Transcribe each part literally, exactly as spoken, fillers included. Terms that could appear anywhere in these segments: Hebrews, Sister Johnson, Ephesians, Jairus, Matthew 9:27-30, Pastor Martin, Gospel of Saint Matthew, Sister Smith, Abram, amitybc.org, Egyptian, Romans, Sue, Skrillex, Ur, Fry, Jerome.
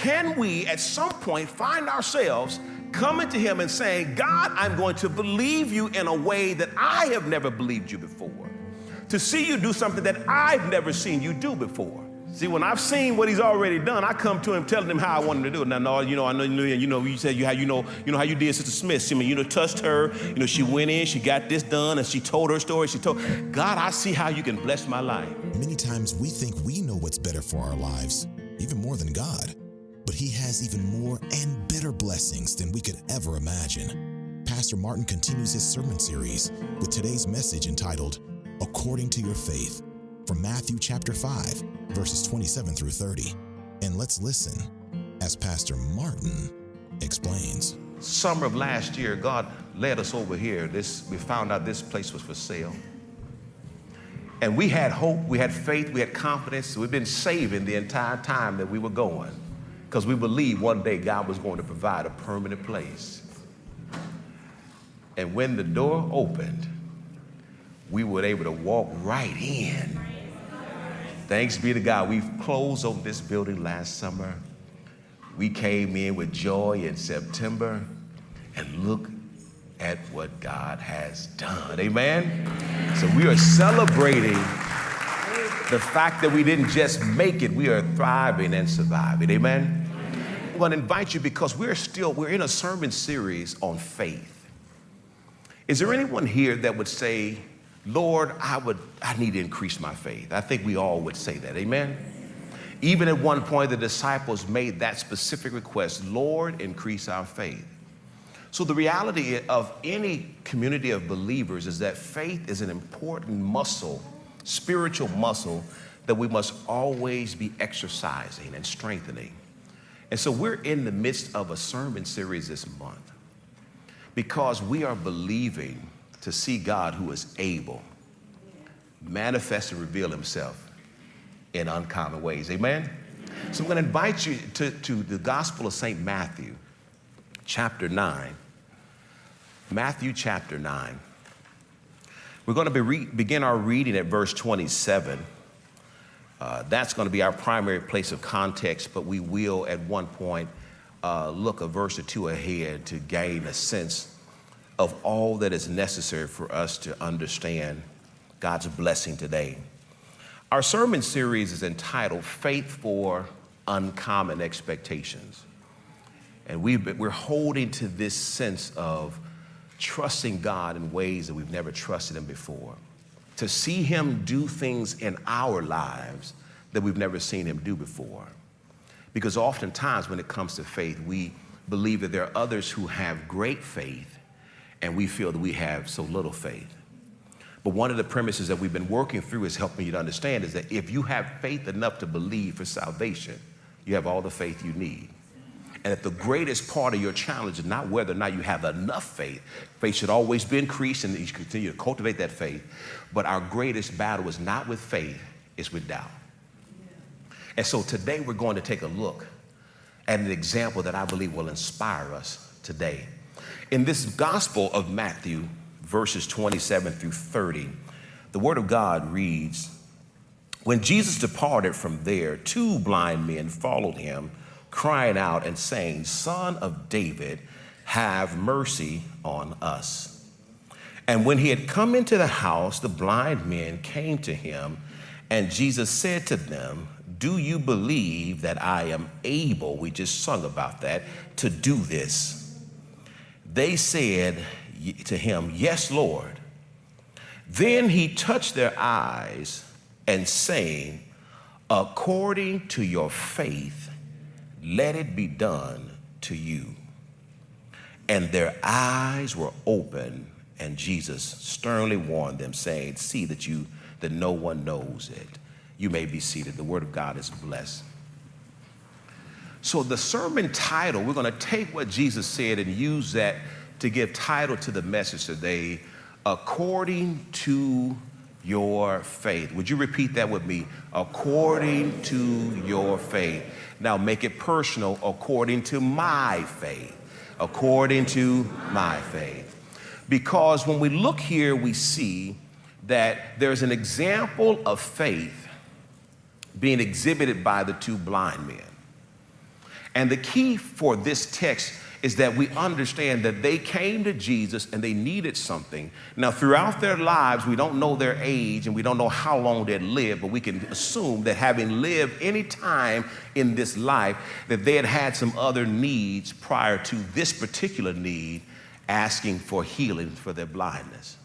can we at some point find ourselves coming to him and saying, God, I'm going to believe you in a way that I have never believed you before, to see you do something that I've never seen you do before. See, when I've seen what he's already done, I come to him telling him how I want him to do it. Now, no, you know, I know, you know, you said you how you know, you know how you did Sister Smith. She, I mean, you know, touched her. You know, she went in, she got this done, and she told her story. She told, God, I see how you can bless my life. Many times we think we know what's better for our lives, even more than God. But he has even more and better blessings than we could ever imagine. Pastor Martin continues his sermon series with today's message entitled, According to Your Faith, from Matthew chapter five. Verses twenty-seven through thirty. And let's listen as Pastor Martin explains. Summer of last year, God led us over here. This, we found out this place was for sale. And we had hope, we had faith, we had confidence. We've been saving the entire time that we were going because we believed one day God was going to provide a permanent place. And when the door opened, we were able to walk right in. Thanks be to God. We've closed on this building last summer. We came in with joy in September, and look at what God has done. Amen? Amen. So we are celebrating the fact that we didn't just make it. We are thriving and surviving. Amen? Amen. I want to invite you because we're still, we're in a sermon series on faith. Is there anyone here that would say, Lord, I would, I need to increase my faith? I think we all would say that, amen? Even at one point, the disciples made that specific request, Lord, increase our faith. So the reality of any community of believers is that faith is an important muscle, spiritual muscle, that we must always be exercising and strengthening. And so we're in the midst of a sermon series this month because we are believing to see God who is able manifest and reveal himself in uncommon ways, amen? So I'm gonna invite you to, to the Gospel of Saint Matthew, chapter nine, Matthew chapter nine. We're gonna be re- begin our reading at verse twenty-seven. Uh, that's gonna be our primary place of context, but we will at one point uh, look a verse or two ahead to gain a sense of all that is necessary for us to understand God's blessing today. Our sermon series is entitled Faith for Uncommon Expectations. And we've been, we're holding to this sense of trusting God in ways that we've never trusted him before, to see him do things in our lives that we've never seen him do before. Because oftentimes when it comes to faith, we believe that there are others who have great faith and we feel that we have so little faith. But one of the premises that we've been working through is helping you to understand is that if you have faith enough to believe for salvation, you have all the faith you need. And that the greatest part of your challenge is not whether or not you have enough faith. Faith should always be increased and you should continue to cultivate that faith. But our greatest battle is not with faith, it's with doubt. And so today we're going to take a look at an example that I believe will inspire us today. In this Gospel of Matthew, verses twenty-seven through thirty, the Word of God reads, When Jesus departed from there, two blind men followed him, crying out and saying, Son of David, have mercy on us. And when he had come into the house, the blind men came to him, and Jesus said to them, Do you believe that I am able, we just sung about that, to do this? They said to him, Yes, Lord. Then he touched their eyes and saying, According to your faith, let it be done to you. And their eyes were open, and Jesus sternly warned them, saying, See that you that no one knows it. You may be seated. The word of God is blessed. So the sermon title, we're going to take what Jesus said and use that to give title to the message today, According to Your Faith. Would you repeat that with me? According to your faith. Now make it personal, according to my faith. According to my faith. Because when we look here, we see that there's an example of faith being exhibited by the two blind men. And the key for this text is that we understand that they came to Jesus and they needed something. Now, throughout their lives, we don't know their age and we don't know how long they'd lived, but we can assume that having lived any time in this life, that they had had some other needs prior to this particular need, asking for healing for their blindness.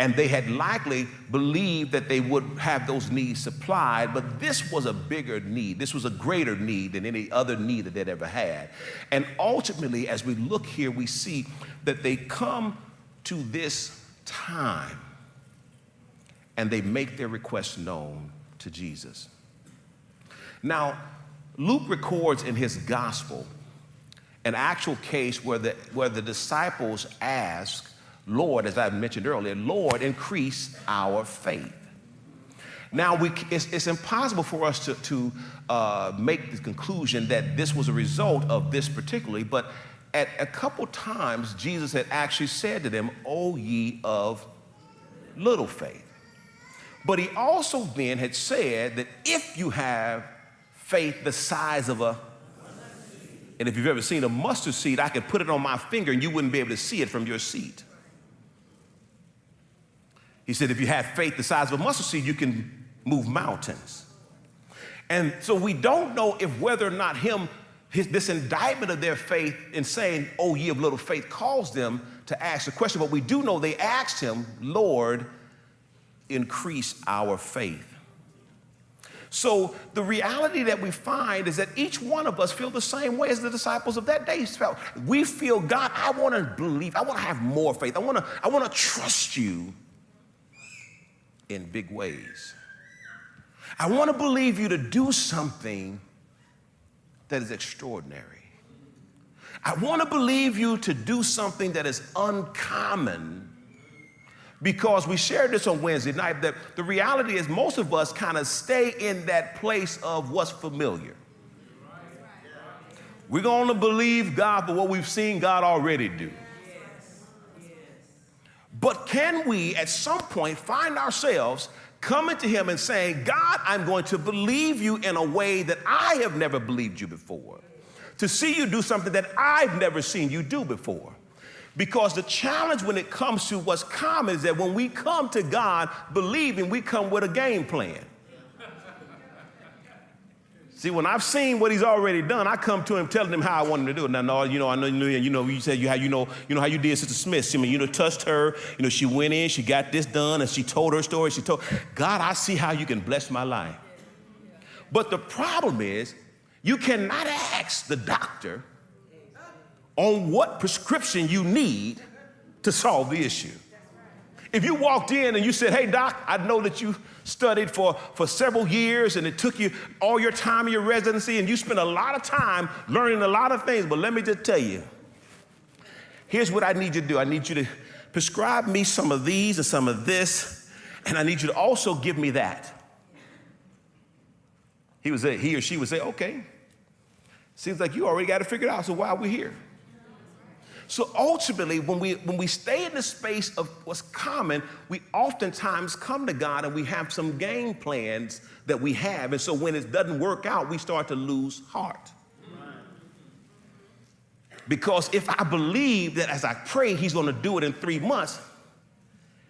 And they had likely believed that they would have those needs supplied, but this was a bigger need. This was a greater need than any other need that they'd ever had. And ultimately, as we look here, we see that they come to this time and they make their request known to Jesus. Now, Luke records in his gospel an actual case where the, where the disciples ask, Lord, as I mentioned earlier, Lord, increase our faith. Now, we, it's, it's impossible for us to, to uh, make the conclusion that this was a result of this particularly, but at a couple times, Jesus had actually said to them, O ye of little faith. But he also then had said that if you have faith the size of a, and if you've ever seen a mustard seed, I could put it on my finger and you wouldn't be able to see it from your seat. He said, if you have faith the size of a mustard seed, you can move mountains. And so we don't know if whether or not him, his, this indictment of their faith in saying, oh, ye of little faith, caused them to ask the question. But we do know they asked him, Lord, increase our faith. So the reality that we find is that each one of us feel the same way as the disciples of that day felt. We feel, God, I want to believe. I want to have more faith. I want to, I want to trust you in big ways. I want to believe you to do something that is extraordinary. I want to believe you to do something that is uncommon, because we shared this on Wednesday night that the reality is most of us kind of stay in that place of what's familiar. We're going to believe God for what we've seen God already do. But can we at some point find ourselves coming to him and saying, God, I'm going to believe you in a way that I have never believed you before, to see you do something that I've never seen you do before? Because the challenge when it comes to what's common is that when we come to God believing, we come with a game plan. See, when I've seen what he's already done, I come to him telling him how I want him to do it. Now, no, you know, I know, you know, you know, you said you how you know, you know how you did Sister Smith. I mean, you know, touched her. You know, she went in, she got this done, and she told her story. She told God, I see how you can bless my life. But the problem is, you cannot ask the doctor on what prescription you need to solve the issue. If you walked in and you said, hey, doc, I know that you studied for, for several years and it took you all your time in your residency and you spent a lot of time learning a lot of things, but let me just tell you, here's what I need you to do. I need you to prescribe me some of these and some of this, and I need you to also give me that. He would say, he or she would say, okay, seems like you already got it figured out, so why are we here? So ultimately, when we, when we stay in the space of what's common, we oftentimes come to God and we have some game plans that we have. And so when it doesn't work out, we start to lose heart. Because if I believe that as I pray, he's going to do it in three months,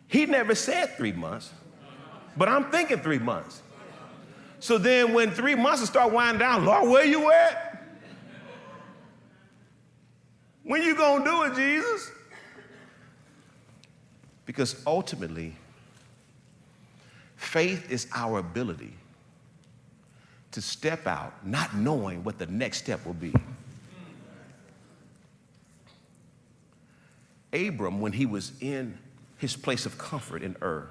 he never said three months, but I'm thinking three months. So then when three months start winding down, Lord, where you at? When you gonna do it, Jesus? Because ultimately, faith is our ability to step out not knowing what the next step will be. Abram, when he was in his place of comfort in Ur,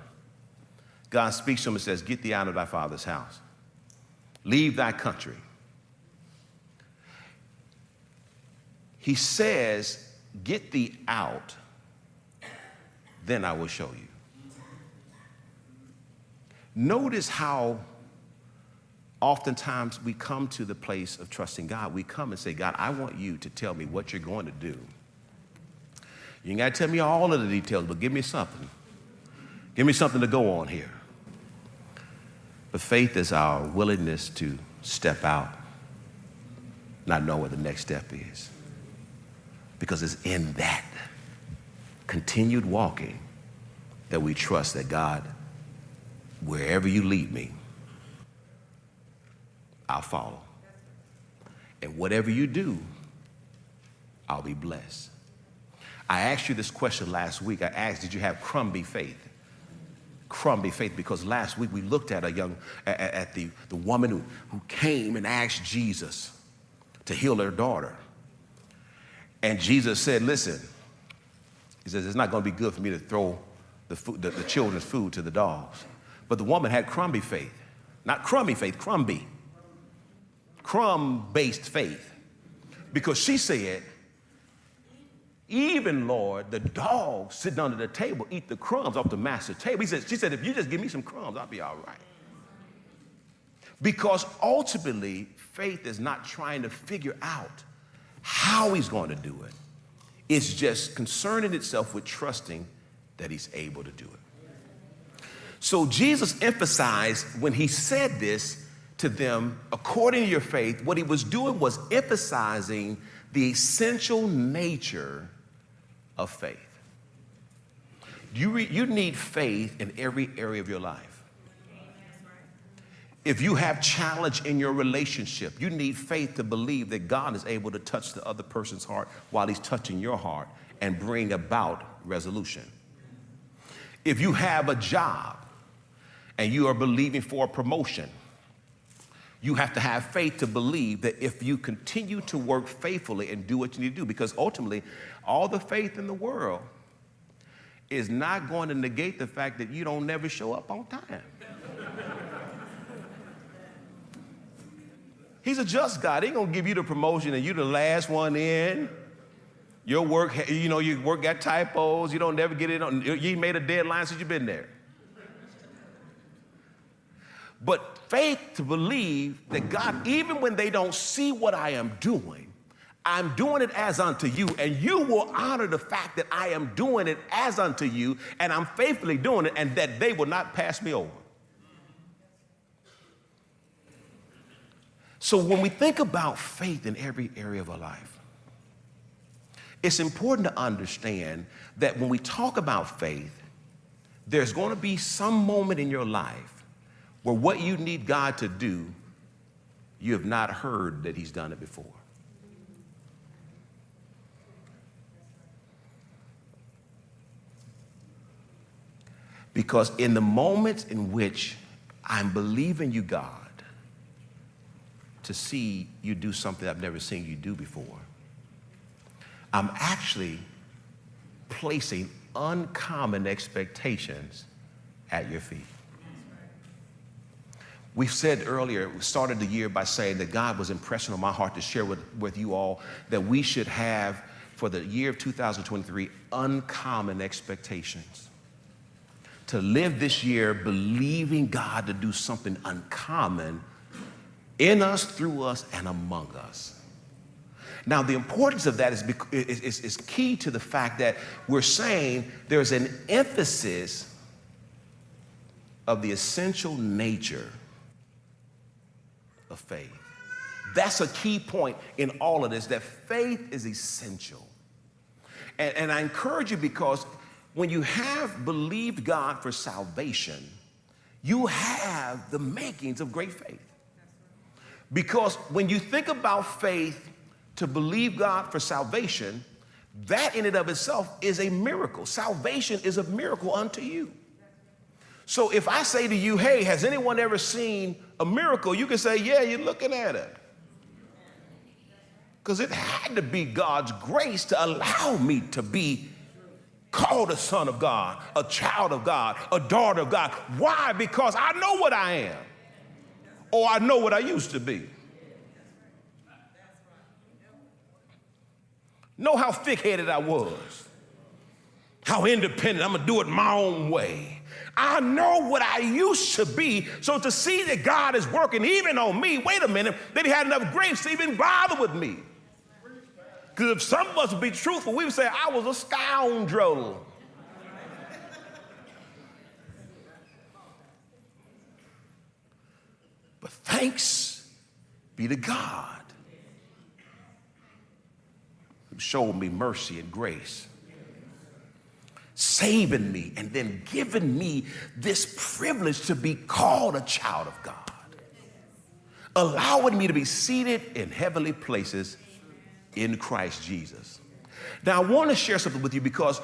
God speaks to him and says, get thee out of thy father's house. Leave thy country. He says, get thee out, then I will show you. Notice how oftentimes we come to the place of trusting God. We come and say, God, I want you to tell me what you're going to do. You ain't got to tell me all of the details, but give me something. Give me something to go on here. But faith is our willingness to step out. not knowing what the next step is. Because it's in that continued walking that we trust that God, wherever you lead me, I'll follow. And whatever you do, I'll be blessed. I asked you this question last week. I asked, did you have crumby faith? Crumby faith, because last week we looked at a young, at, at the, the woman who, who came and asked Jesus to heal her daughter. And Jesus said, listen, he says, it's not going to be good for me to throw the, food, the, the children's food to the dogs. But the woman had crumby faith, not crummy faith, crumby, crumb-based faith, because she said, even, Lord, the dogs sitting under the table eat the crumbs off the master's table. He said, she said, if you just give me some crumbs, I'll be all right. Because ultimately, faith is not trying to figure out how he's going to do it. It's just concerning itself with trusting that he's able to do it. So Jesus emphasized when he said this to them, according to your faith, what he was doing was emphasizing the essential nature of faith. You, re, you need faith in every area of your life. If you have challenge in your relationship, you need faith to believe that God is able to touch the other person's heart while he's touching your heart and bring about resolution. If you have a job and you are believing for a promotion, you have to have faith to believe that if you continue to work faithfully and do what you need to do, because ultimately, all the faith in the world is not going to negate the fact that you don't never show up on time. He's a just God. He ain't going to give you the promotion and you the last one in. Your work, you know, your work got typos. You don't never get it on. You made a deadline since you've been there. But faith to believe that God, even when they don't see what I am doing, I'm doing it as unto you, and you will honor the fact that I am doing it as unto you, and I'm faithfully doing it, and that they will not pass me over. So when we think about faith in every area of our life, it's important to understand that when we talk about faith, there's going to be some moment in your life where what you need God to do, you have not heard that he's done it before. Because in the moment in which I'm believing you, God, to see you do something I've never seen you do before, I'm actually placing uncommon expectations at your feet. We said earlier, we started the year by saying that God was impressing on my heart to share with, with you all that we should have, for the year of two thousand twenty-three, uncommon expectations. To live this year believing God to do something uncommon in us, through us, and among us. Now, the importance of that is, is, is key to the fact that we're saying there's an emphasis of the essential nature of faith. That's a key point in all of this, that faith is essential. And, and I encourage you, because when you have believed God for salvation, you have the makings of great faith. Because when you think about faith to believe God for salvation, that in and of itself is a miracle. Salvation is a miracle unto you. So if I say to you, hey, has anyone ever seen a miracle? You can say, yeah, you're looking at it. Because it had to be God's grace to allow me to be called a son of God, a child of God, a daughter of God. Why? Because I know what I am, or I know what I used to be. Know how thick-headed I was, how independent. I'm going to do it my own way. I know what I used to be, so to see that God is working even on me, wait a minute, that he had enough grace to even bother with me. Because if some of us would be truthful, we would say, I was a scoundrel. But thanks be to God who showed me mercy and grace, saving me, and then giving me this privilege to be called a child of God, allowing me to be seated in heavenly places in Christ Jesus. Now, I want to share something with you, because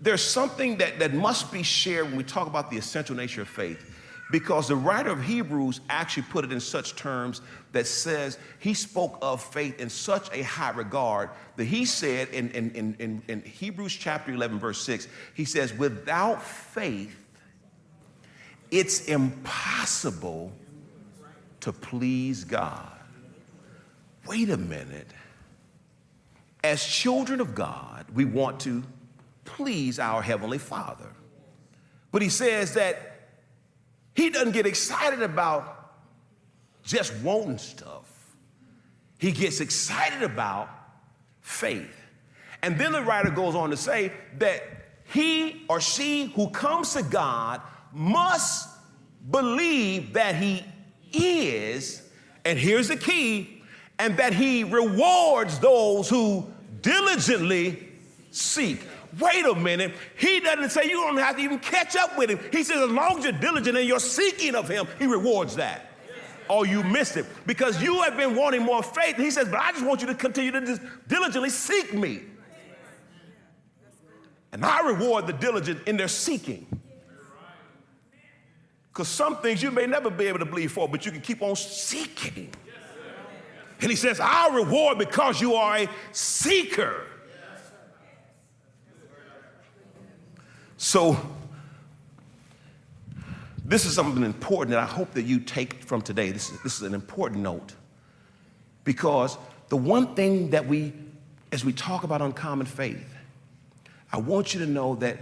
there's something that, that must be shared when we talk about the essential nature of faith, because the writer of Hebrews actually put it in such terms that says he spoke of faith in such a high regard that he said in, in, in, in, in Hebrews chapter eleven, verse six, he says, without faith, it's impossible to please God. Wait a minute. As children of God, we want to please our Heavenly Father. But he says that he doesn't get excited about just wanting stuff. He gets excited about faith. And then the writer goes on to say that he or she who comes to God must believe that he is, and here's the key, and that he rewards those who diligently seek. Wait a minute. He doesn't say you don't have to even catch up with him. He says as long as you're diligent and you're seeking of him, he rewards that. Yes. Or you missed it, because you have been wanting more faith. And he says, but I just want you to continue to just diligently seek me. Yes. And I reward the diligent in their seeking. Because some things you may never be able to believe for, but you can keep on seeking. Yes. And he says, I'll reward because you are a seeker. So this is something important that I hope that you take from today. This is, this is an important note, because the one thing that we, as we talk about uncommon faith, I want you to know that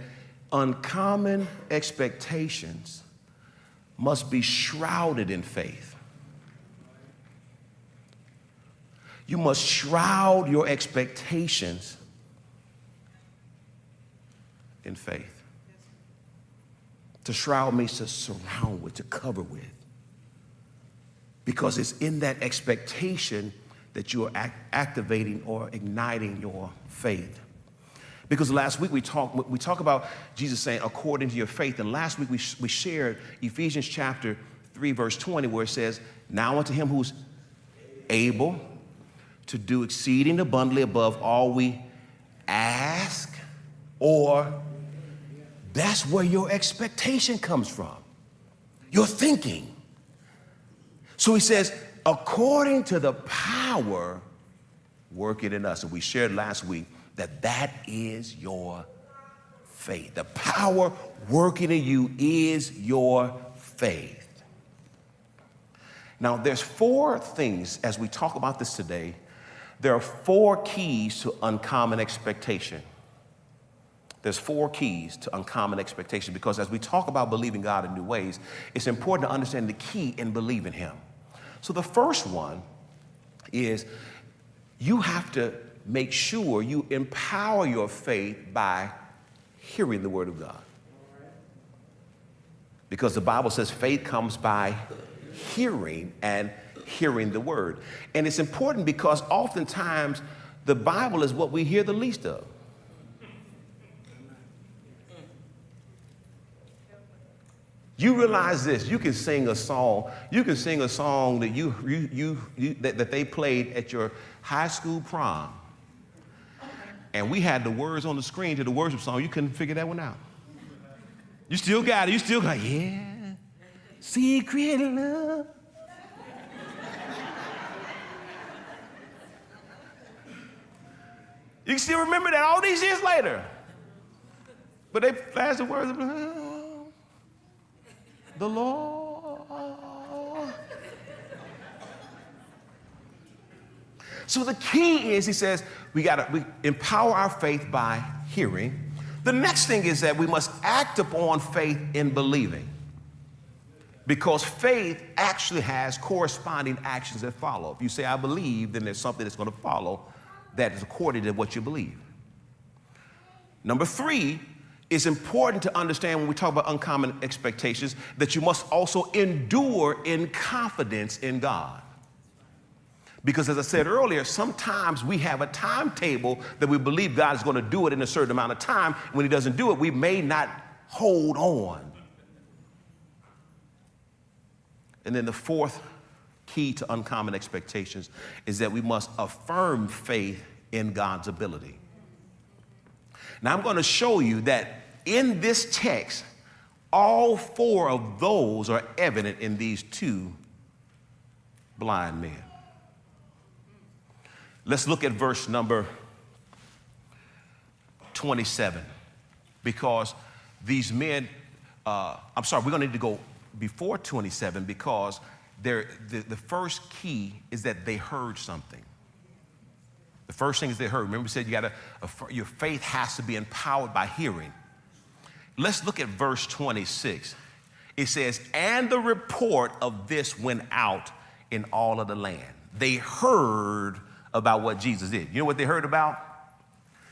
uncommon expectations must be shrouded in faith. You must shroud your expectations in faith. To shroud means to surround with, to cover with. Because it's in that expectation that you are act activating or igniting your faith. Because last week we talked we talk about Jesus saying, according to your faith. And last week we, sh we shared Ephesians chapter three, verse twenty, where it says, now unto him who's able to do exceeding abundantly above all we ask or that's where your expectation comes from, your thinking. So he says, according to the power working in us. And we shared last week that that is your faith. The power working in you is your faith. Now, there's four things, as we talk about this today, there are four keys to uncommon expectation. There's four keys to uncommon expectation, because as we talk about believing God in new ways, it's important to understand the key in believing him. So the first one is you have to make sure you empower your faith by hearing the word of God. Because the Bible says faith comes by hearing, and hearing the word. And it's important because oftentimes the Bible is what we hear the least of. You realize this, you can sing a song, you can sing a song that, you, you, you, you, that, that they played at your high school prom. And we had the words on the screen to the worship song, you couldn't figure that one out. You still got it, you still like, yeah, secret love. You can still remember that all these years later. But they flashed the words, blah. The Lord. So the key is, he says, we gotta we empower our faith by hearing. The next thing is that we must act upon faith in believing, because faith actually has corresponding actions that follow. If you say, I believe, then there's something that's gonna follow that is according to what you believe. Number three, it's important to understand when we talk about uncommon expectations that you must also endure in confidence in God. Because as I said earlier, sometimes we have a timetable that we believe God is going to do it in a certain amount of time. When he doesn't do it, we may not hold on. And then the fourth key to uncommon expectations is that we must affirm faith in God's ability. Now I'm going to show you that in this text, all four of those are evident in these two blind men. Let's look at verse number twenty-seven, because these men, uh, I'm sorry, we're going to need to go before twenty-seven, because the, the first key is that they heard something. The first thing is they heard. Remember, we said you gotta, your faith has to be empowered by hearing. Let's look at verse twenty-six. It says, and the report of this went out in all of the land. They heard about what Jesus did. You know what they heard about?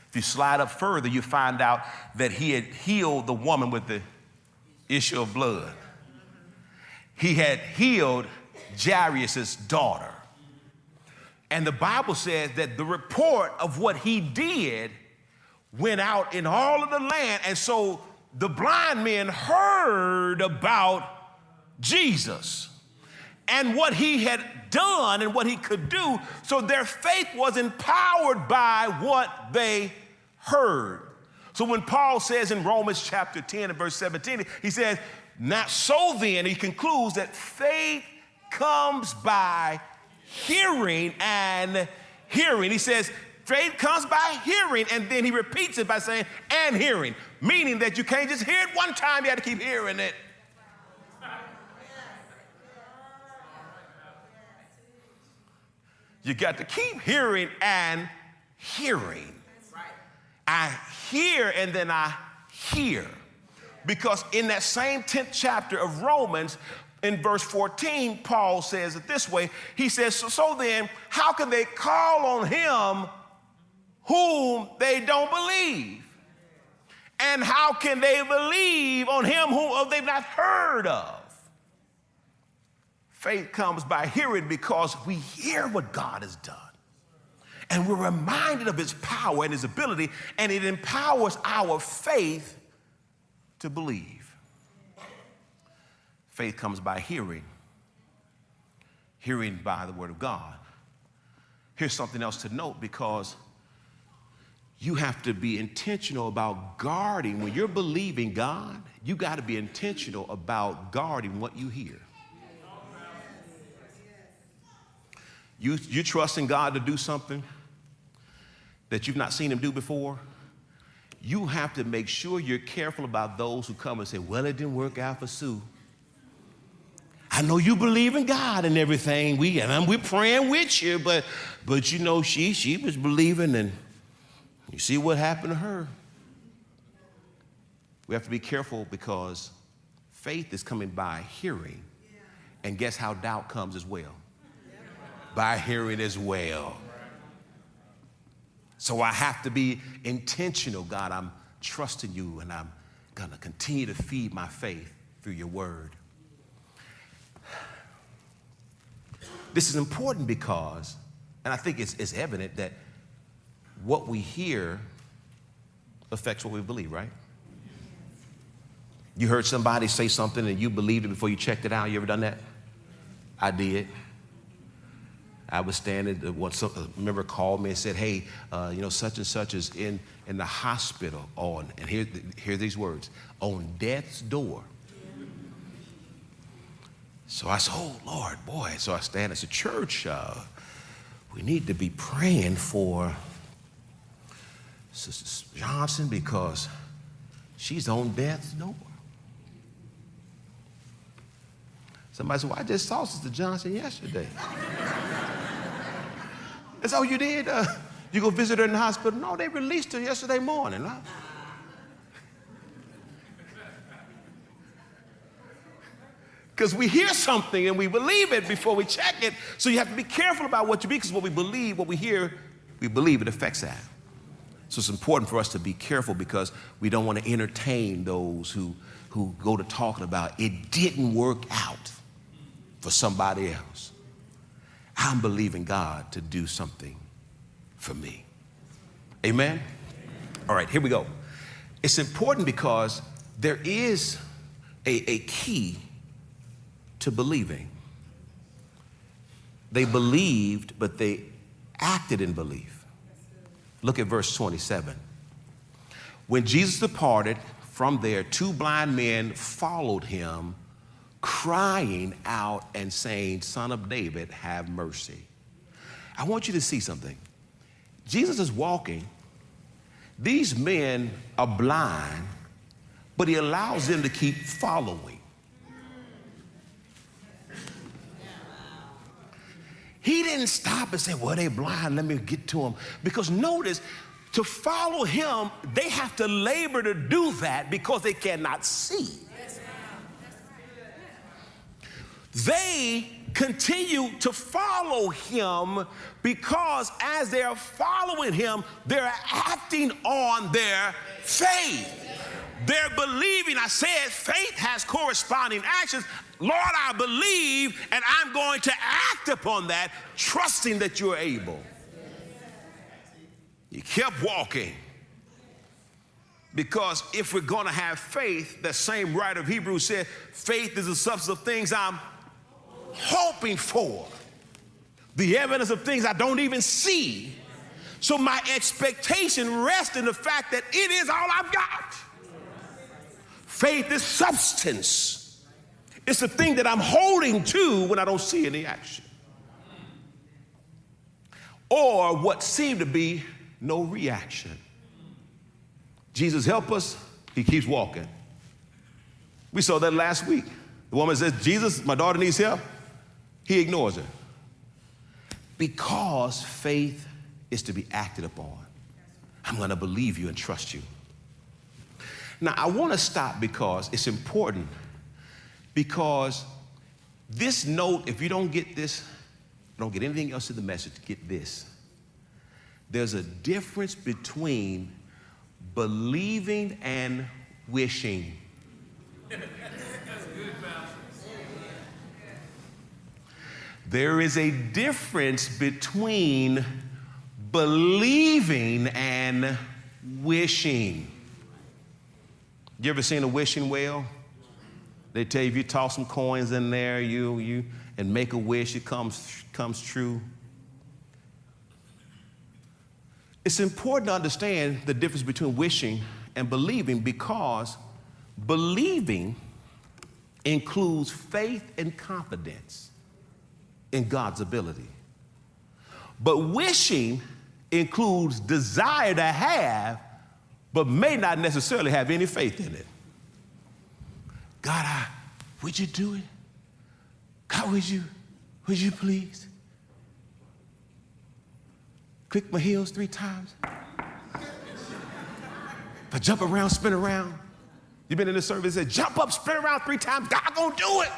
If you slide up further, you find out that he had healed the woman with the issue of blood. He had healed Jairus' daughter. And the Bible says that the report of what he did went out in all of the land. And so the blind men heard about Jesus and what he had done and what he could do. So their faith was empowered by what they heard. So when Paul says in Romans chapter ten and verse seventeen, he says, not so then, he concludes that faith comes by hearing and hearing. He says, faith comes by hearing, and then he repeats it by saying, and hearing, meaning that you can't just hear it one time, you have to keep hearing it. You got to keep hearing and hearing. Right. I hear and then I hear. Because in that same tenth chapter of Romans, in verse fourteen, Paul says it this way. He says, so, so then, how can they call on him whom they don't believe? And how can they believe on him whom they've not heard of? Faith comes by hearing, because we hear what God has done. And we're reminded of his power and his ability, and it empowers our faith to believe. Faith comes by hearing, hearing by the word of God. Here's something else to note, because you have to be intentional about guarding. When you're believing God, you got to be intentional about guarding what you hear. You, you're trusting God to do something that you've not seen him do before. You have to make sure you're careful about those who come and say, well, it didn't work out for Sue. I know you believe in God and everything. We, and I'm, we're praying with you, but, but you know, she, she was believing, and you see what happened to her. We have to be careful, because faith is coming by hearing. And guess how doubt comes as well? By hearing as well. So I have to be intentional. God, I'm trusting you, and I'm gonna continue to feed my faith through your word. This is important, because, and I think it's, it's evident that what we hear affects what we believe, right? You heard somebody say something and you believed it before you checked it out. You ever done that? I did. I was standing, a member called me and said, hey, uh, you know, such and such is in, in the hospital on, and hear, hear these words, on death's door. Yeah. So I said, oh, Lord, boy. So I stand as a church. Uh, we need to be praying for Sister Johnson, because she's on death's door. Somebody said, well, I just saw Sister Johnson yesterday. That's all you did? Uh, you go visit her in the hospital? No, they released her yesterday morning. Huh? Because we hear something and we believe it before we check it. So you have to be careful about what you believe, because what we believe, what we hear, we believe it affects that. So it's important for us to be careful, because we don't want to entertain those who, who go to talking about it didn't work out for somebody else. I'm believing God to do something for me. Amen? All right, here we go. It's important because there is a, a key to believing. They believed, but they acted in belief. Look at verse twenty-seven. When Jesus departed from there, two blind men followed him, crying out and saying, Son of David, have mercy. I want you to see something. Jesus is walking. These men are blind, but he allows them to keep following. He didn't stop and say, well, they're blind, let me get to them. Because notice, to follow him, they have to labor to do that because they cannot see. They continue to follow him because as they're following him, they're acting on their faith. They're believing. I said faith has corresponding actions. Lord, I believe, and I'm going to act upon that, trusting that you're able. You kept walking. Because if we're going to have faith, that same writer of Hebrews said, faith is the substance of things I'm hoping for, the evidence of things I don't even see. So my expectation rests in the fact that it is all I've got. Faith is substance. It's the thing that I'm holding to when I don't see any action. Or what seemed to be no reaction. Jesus, help us. He keeps walking. We saw that last week. The woman says, Jesus, my daughter needs help. He ignores her. Because faith is to be acted upon. I'm going to believe you and trust you. Now, I want to stop because it's important. Because this note, if you don't get this, don't get anything else in the message, get this. There's a difference between believing and wishing. There is a difference between believing and wishing. You ever seen a wishing well? They tell you if you toss some coins in there, you, you, and make a wish, it comes, comes true. It's important to understand the difference between wishing and believing because believing includes faith and confidence in God's ability. But wishing includes desire to have, but may not necessarily have any faith in it. God, I, would you do it? God, would you, would you please? Click my heels three times. If I jump around, spin around. You've been in the service and said, jump up, spin around three times, God gonna do it.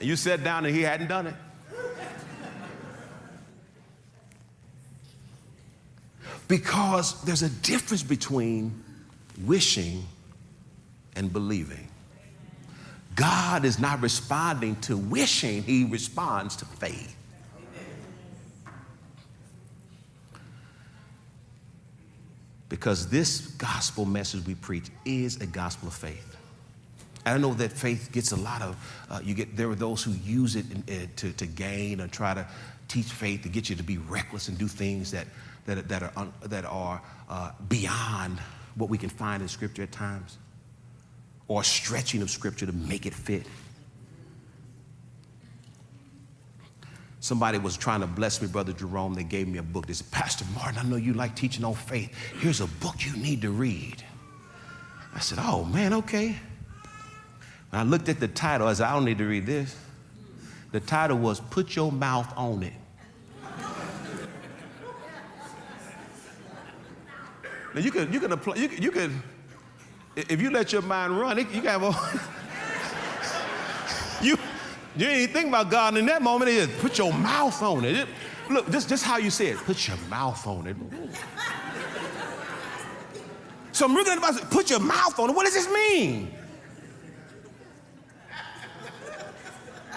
And you sat down and he hadn't done it. Because there's a difference between wishing and believing. God is not responding to wishing, he responds to faith. Because this gospel message we preach is a gospel of faith. I know that faith gets a lot of, uh, you get, there are those who use it in, uh, to, to gain or try to teach faith to get you to be reckless and do things that, that, that are, un, that are uh, beyond what we can find in scripture at times. Or stretching of scripture to make it fit. Somebody was trying to bless me, Brother Jerome. They gave me a book. They said, Pastor Martin, I know you like teaching on faith. Here's a book you need to read. I said, oh man, okay. When I looked at the title, I said, I don't need to read this. The title was, Put Your Mouth on It. Now you could, you could apply, you could, you could if you let your mind run, it, you can have a, you, you ain't think about God in that moment, it is, put your mouth on it. it look, this is how you say it, put your mouth on it. So I'm really about to put your mouth on it, what does this mean?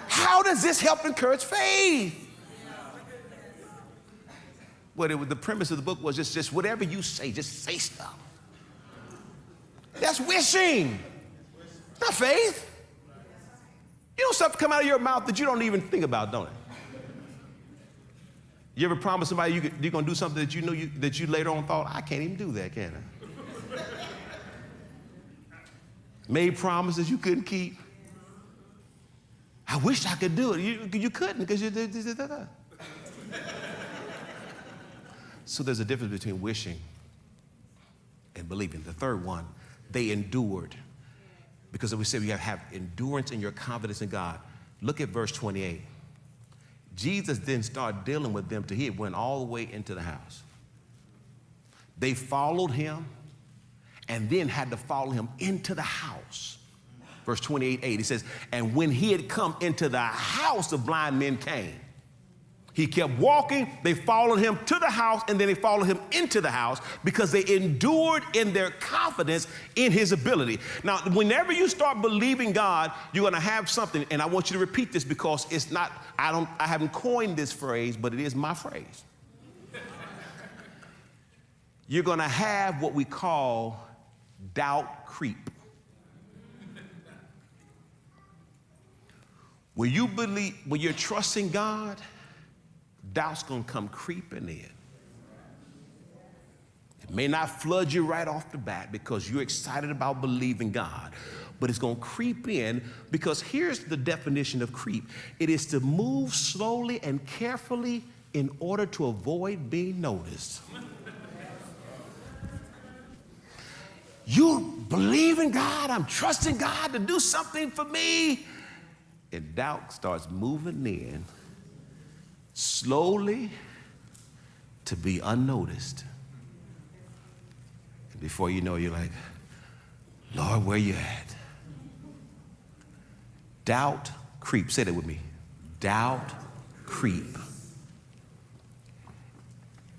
How does this help encourage faith? Yeah. what it was, the premise of the book was just, just whatever you say, just say stuff. That's wishing. It's not faith. You know, stuff come out of your mouth that you don't even think about, don't it? You ever promise somebody you could, you're going to do something that you know you, that you later on thought, I can't even do that, can I? Made promises you couldn't keep. I wish I could do it. You, you couldn't because you did. So there's a difference between wishing and believing. The third one, they endured. Because we say we have, have endurance in your confidence in God. Look at verse twenty-eight. Jesus didn't start dealing with them till he went all the way into the house. They followed him and then had to follow him into the house. Verse twenty-eight, eight, he says, and when he had come into the house, the blind men came. He kept walking, they followed him to the house, and then they followed him into the house because they endured in their confidence in his ability. Now, whenever you start believing God, you're gonna have something, and I want you to repeat this because it's not, I don't, I haven't coined this phrase, but it is my phrase. You're gonna have what we call doubt creep. When you believe, when you're trusting God, doubt's gonna come creeping in. It may not flood you right off the bat because you're excited about believing God, but it's gonna creep in because here's the definition of creep. It is to move slowly and carefully in order to avoid being noticed. You believe in God, I'm trusting God to do something for me. And doubt starts moving in slowly to be unnoticed. And before you know, you're like, Lord, where you at? Doubt creep. Say that with me. Doubt creep.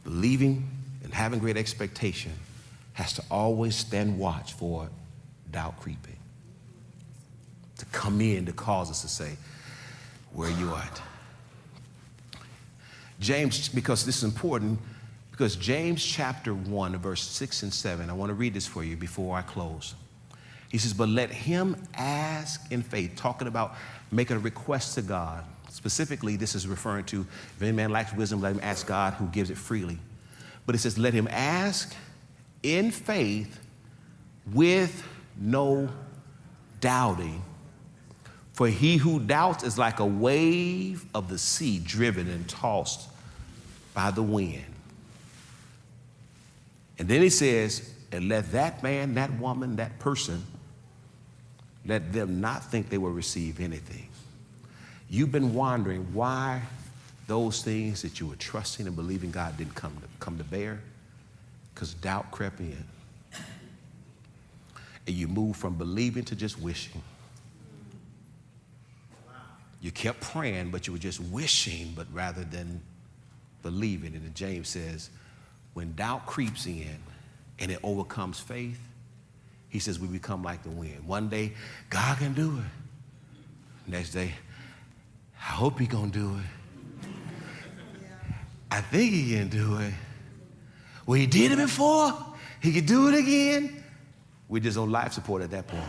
Believing and having great expectation has to always stand watch for doubt creeping. To come in to cause us to say, where you at? James, because this is important, because James chapter one, verse six and seven, I want to read this for you before I close. He says, but let him ask in faith, talking about making a request to God. Specifically, this is referring to, if any man lacks wisdom, let him ask God who gives it freely. But it says, let him ask in faith with no doubting. For he who doubts is like a wave of the sea driven and tossed by the wind. And then he says, and let that man, that woman, that person, let them not think they will receive anything. You've been wondering why those things that you were trusting and believing God didn't come to, come to bear, because doubt crept in. And you moved from believing to just wishing. You kept praying, but you were just wishing, but rather than believing. And James says, when doubt creeps in and it overcomes faith, he says we become like the wind. One day, God can do it. Next day, I hope he gonna do it. I think he can do it. Well, he did it before. He can do it again. We're just on life support at that point.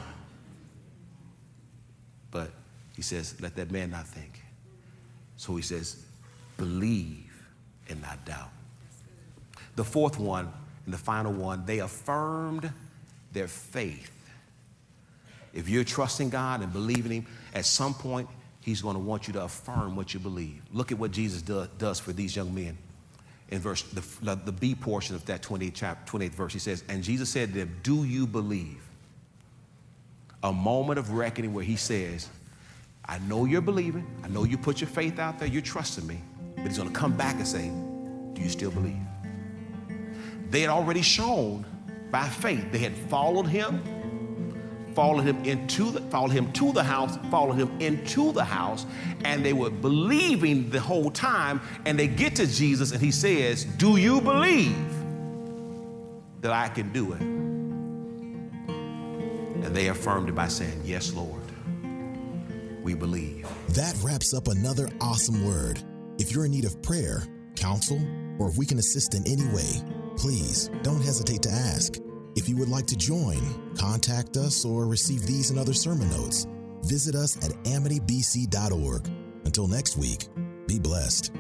But he says, let that man not think. So he says, believe and not doubt. The fourth one and the final one, they affirmed their faith. If you're trusting God and believing him, at some point, he's going to want you to affirm what you believe. Look at what Jesus do, does for these young men. In verse the, the, the B portion of that twenty-eighth, chapter, twenty-eighth verse, he says, and Jesus said to them, do you believe? A moment of reckoning where he says, I know you're believing. I know you put your faith out there. You're trusting me. But he's going to come back and say, do you still believe? They had already shown by faith. They had followed him, followed him into the, followed him to the house, followed him into the house, and they were believing the whole time. And they get to Jesus and he says, do you believe that I can do it? And they affirmed it by saying, yes, Lord. We believe. That wraps up another awesome word. If you're in need of prayer, counsel, or if we can assist in any way, please don't hesitate to ask. If you would like to join, contact us, or receive these and other sermon notes, visit us at amity b c dot org. Until next week, be blessed.